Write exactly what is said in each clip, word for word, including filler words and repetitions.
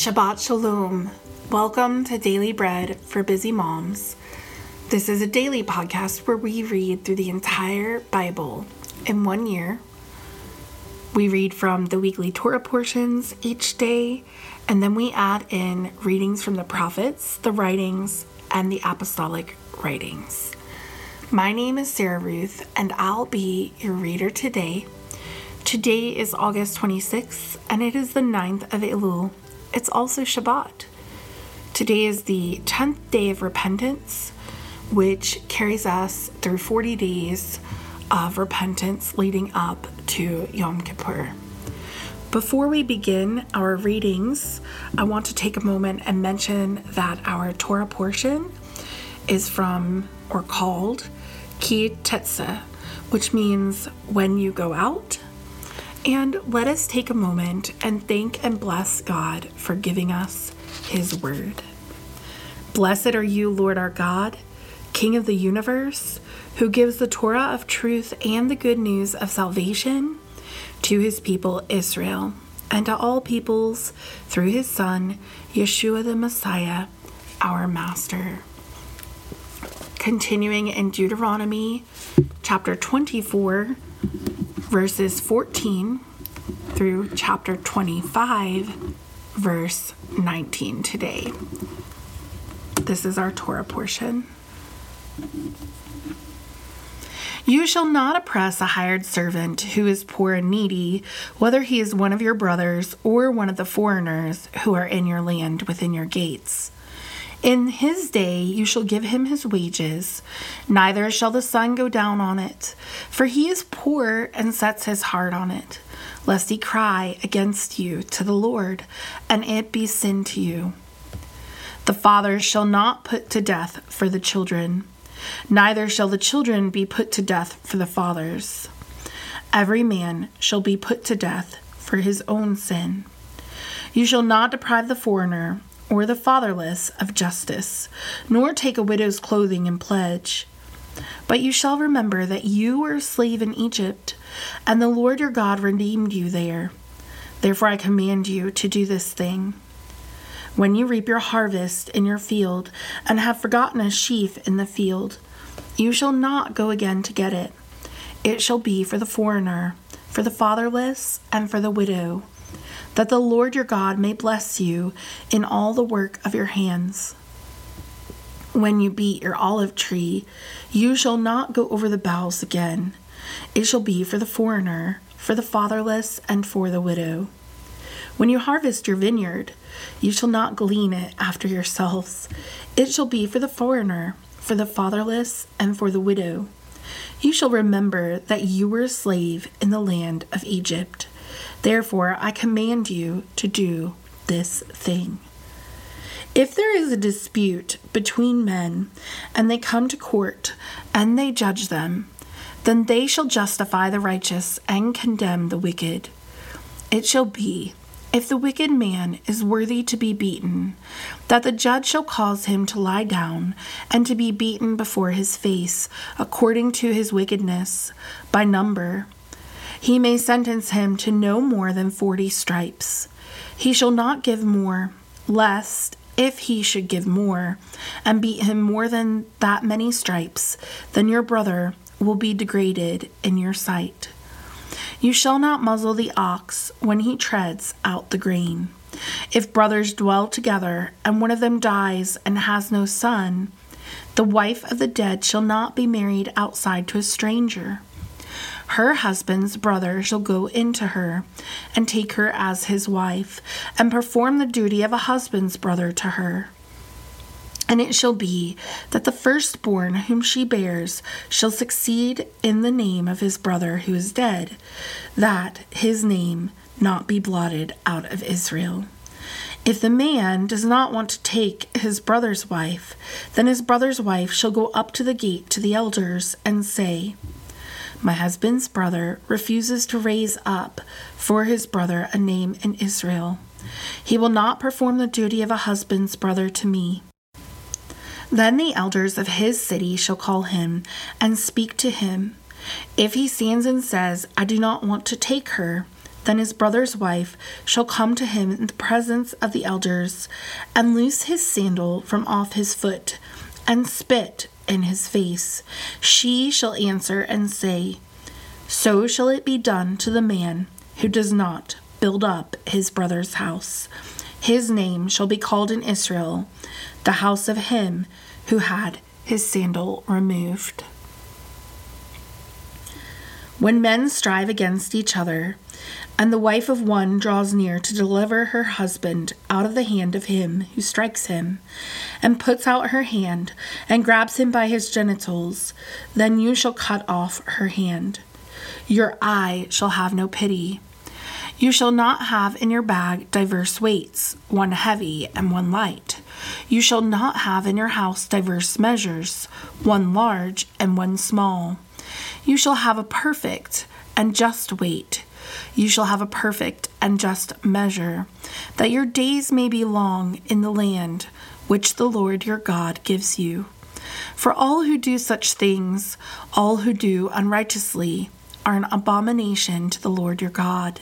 Shabbat Shalom. Welcome to Daily Bread for Busy Moms. This is a daily podcast where we read through the entire Bible in one year. We read from the weekly Torah portions each day, and then we add in readings from the prophets, the writings, and the apostolic writings. My name is Sarah Ruth, and I'll be your reader today. Today is August twenty-sixth, and it is the ninth of Elul. It's also Shabbat. Today is the tenth day of repentance, which carries us through forty days of repentance leading up to Yom Kippur. Before we begin our readings, I want to take a moment and mention that our Torah portion is from, or called, Ki Tetzah, which means when you go out. And let us take a moment and thank and bless God for giving us His word. Blessed are you, Lord our God, King of the universe, who gives the Torah of truth and the good news of salvation to His people Israel, and to all peoples through His Son, Yeshua the Messiah, our Master. Continuing in Deuteronomy chapter twenty-four, verses fourteen through chapter twenty-five, verse nineteen today. This is our Torah portion. You shall not oppress a hired servant who is poor and needy, whether he is one of your brothers or one of the foreigners who are in your land within your gates. In his day you shall give him his wages, neither shall the sun go down on it, for he is poor and sets his heart on it, lest he cry against you to the Lord, and it be sin to you. The father shall not put to death for the children, neither shall the children be put to death for the fathers. Every man shall be put to death for his own sin. You shall not deprive the foreigner or the fatherless of justice, nor take a widow's clothing in pledge. But you shall remember that you were a slave in Egypt, and the Lord your God redeemed you there. Therefore I command you to do this thing. When you reap your harvest in your field, and have forgotten a sheaf in the field, you shall not go again to get it. It shall be for the foreigner, for the fatherless, and for the widow, that the Lord your God may bless you in all the work of your hands. When you beat your olive tree, you shall not go over the boughs again. It shall be for the foreigner, for the fatherless, and for the widow. When you harvest your vineyard, you shall not glean it after yourselves. It shall be for the foreigner, for the fatherless, and for the widow. You shall remember that you were a slave in the land of Egypt. Therefore, I command you to do this thing. If there is a dispute between men, and they come to court, and they judge them, then they shall justify the righteous and condemn the wicked. It shall be, if the wicked man is worthy to be beaten, that the judge shall cause him to lie down and to be beaten before his face, according to his wickedness, by number. He may sentence him to no more than forty stripes. He shall not give more, lest, if he should give more, and beat him more than that many stripes, then your brother will be degraded in your sight. You shall not muzzle the ox when he treads out the grain. If brothers dwell together, and one of them dies and has no son, the wife of the dead shall not be married outside to a stranger. Her husband's brother shall go into her, and take her as his wife, and perform the duty of a husband's brother to her. And it shall be that the firstborn whom she bears shall succeed in the name of his brother who is dead, that his name not be blotted out of Israel. If the man does not want to take his brother's wife, then his brother's wife shall go up to the gate to the elders and say, "My husband's brother refuses to raise up for his brother a name in Israel. He will not perform the duty of a husband's brother to me." Then the elders of his city shall call him and speak to him. If he stands and says, "I do not want to take her," then his brother's wife shall come to him in the presence of the elders, and loose his sandal from off his foot, and spit in his face. She shall answer and say, so shall it be done to the man who does not build up his brother's house. His name shall be called in Israel, the house of him who had his sandal removed. When men strive against each other, and the wife of one draws near to deliver her husband out of the hand of him who strikes him, and puts out her hand and grabs him by his genitals, then you shall cut off her hand. Your eye shall have no pity. You shall not have in your bag diverse weights, one heavy and one light. You shall not have in your house diverse measures, one large and one small. You shall have a perfect and just weight. You shall have a perfect and just measure, that your days may be long in the land which the Lord your God gives you. For all who do such things, all who do unrighteously, are an abomination to the Lord your God.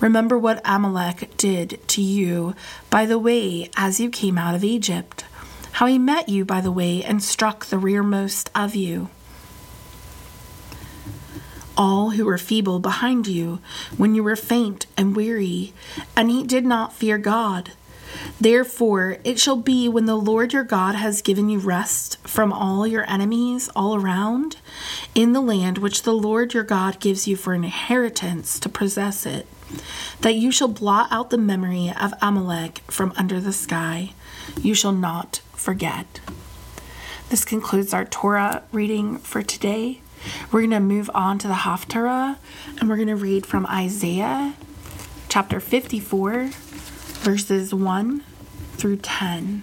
Remember what Amalek did to you by the way as you came out of Egypt, how he met you by the way and struck the rearmost of you, all who were feeble behind you, when you were faint and weary, and he did not fear God. Therefore it shall be, when the Lord your God has given you rest from all your enemies all around, in the land which the Lord your God gives you for an inheritance to possess it, that you shall blot out the memory of Amalek from under the sky. You shall not forget. This concludes our Torah reading for today. We're going to move on to the Haftarah, and we're going to read from Isaiah chapter fifty-four, verses one through ten.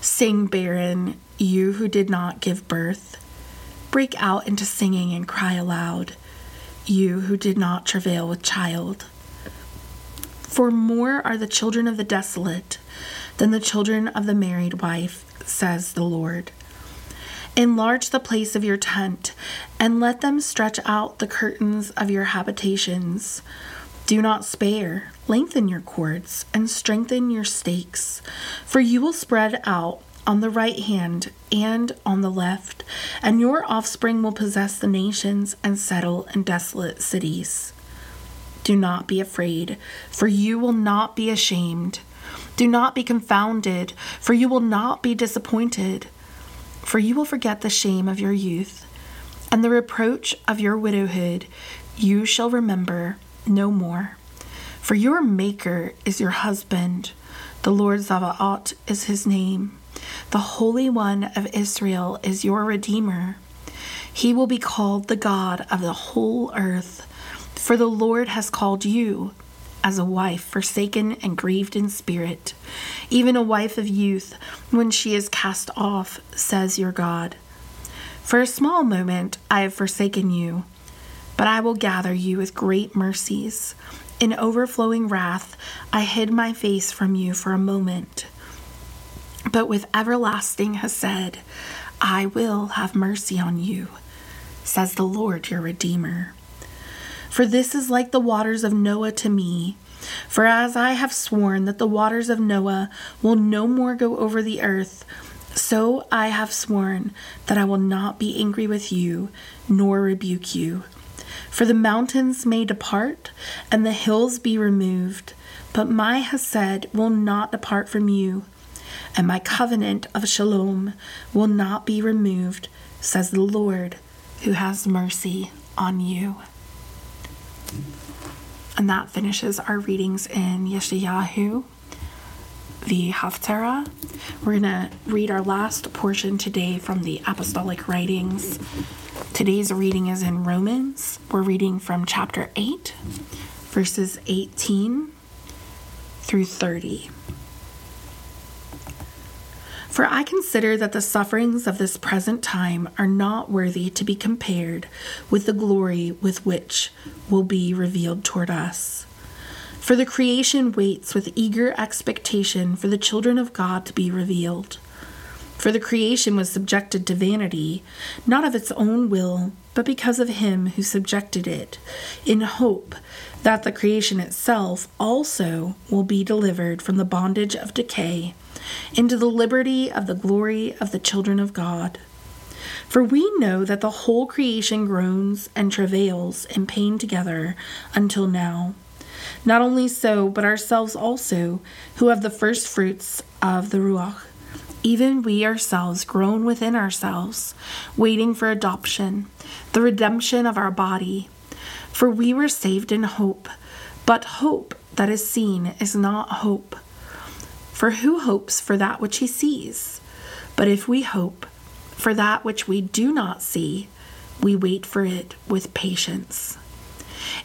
Sing, barren, you who did not give birth. Break out into singing and cry aloud, you who did not travail with child. For more are the children of the desolate than the children of the married wife, says the Lord. Enlarge the place of your tent, and let them stretch out the curtains of your habitations. Do not spare, lengthen your cords, and strengthen your stakes, for you will spread out on the right hand and on the left, and your offspring will possess the nations and settle in desolate cities. Do not be afraid, for you will not be ashamed. Do not be confounded, for you will not be disappointed. For you will forget the shame of your youth, and the reproach of your widowhood you shall remember no more. For your Maker is your husband, the Lord Zava'ot is his name, the Holy One of Israel is your Redeemer. He will be called the God of the whole earth, for the Lord has called you as a wife forsaken and grieved in spirit, even a wife of youth when she is cast off, says your God. For a small moment I have forsaken you, but I will gather you with great mercies. In overflowing wrath I hid my face from you for a moment, but with everlasting chesed I will have mercy on you, says the Lord your Redeemer. For this is like the waters of Noah to me. For as I have sworn that the waters of Noah will no more go over the earth, so I have sworn that I will not be angry with you, nor rebuke you. For the mountains may depart, and the hills be removed, but my chesed will not depart from you, and my covenant of shalom will not be removed, says the Lord, who has mercy on you. And that finishes our readings in Yeshayahu, the Haftarah. We're going to read our last portion today from the Apostolic Writings. Today's reading is in Romans. We're reading from chapter eight, verses eighteen through thirty. For I consider that the sufferings of this present time are not worthy to be compared with the glory with which will be revealed toward us. For the creation waits with eager expectation for the children of God to be revealed. For the creation was subjected to vanity, not of its own will, but because of him who subjected it, in hope that the creation itself also will be delivered from the bondage of decay into the liberty of the glory of the children of God. For we know that the whole creation groans and travails in pain together until now. Not only so, but ourselves also, who have the first fruits of the Ruach, even we ourselves groan within ourselves, waiting for adoption, the redemption of our body. For we were saved in hope, but hope that is seen is not hope. For who hopes for that which he sees? But if we hope for that which we do not see, we wait for it with patience.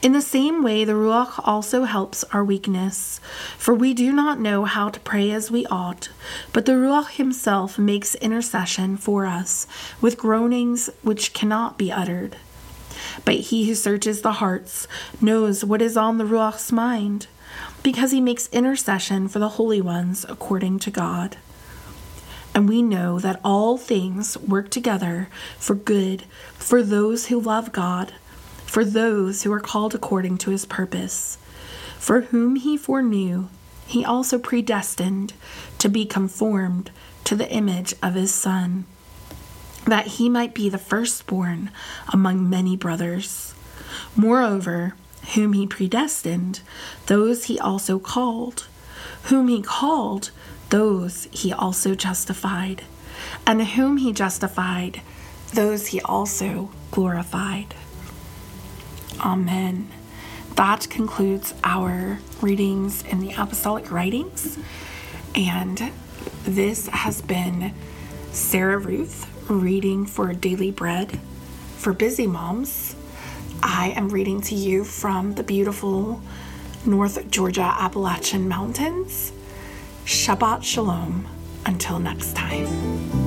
In the same way, the Ruach also helps our weakness, for we do not know how to pray as we ought, but the Ruach himself makes intercession for us with groanings which cannot be uttered. But he who searches the hearts knows what is on the Ruach's mind, because he makes intercession for the holy ones according to God. And we know that all things work together for good for those who love God, for those who are called according to his purpose. For whom he foreknew, he also predestined to be conformed to the image of his Son, that he might be the firstborn among many brothers. Moreover, whom he predestined, those he also called. Whom he called, those he also justified. And whom he justified, those he also glorified. Amen. That concludes our readings in the Apostolic Writings. And this has been Sarah Ruth reading for Daily Bread for Busy Moms. I am reading to you from the beautiful North Georgia Appalachian Mountains. Shabbat Shalom. Until next time.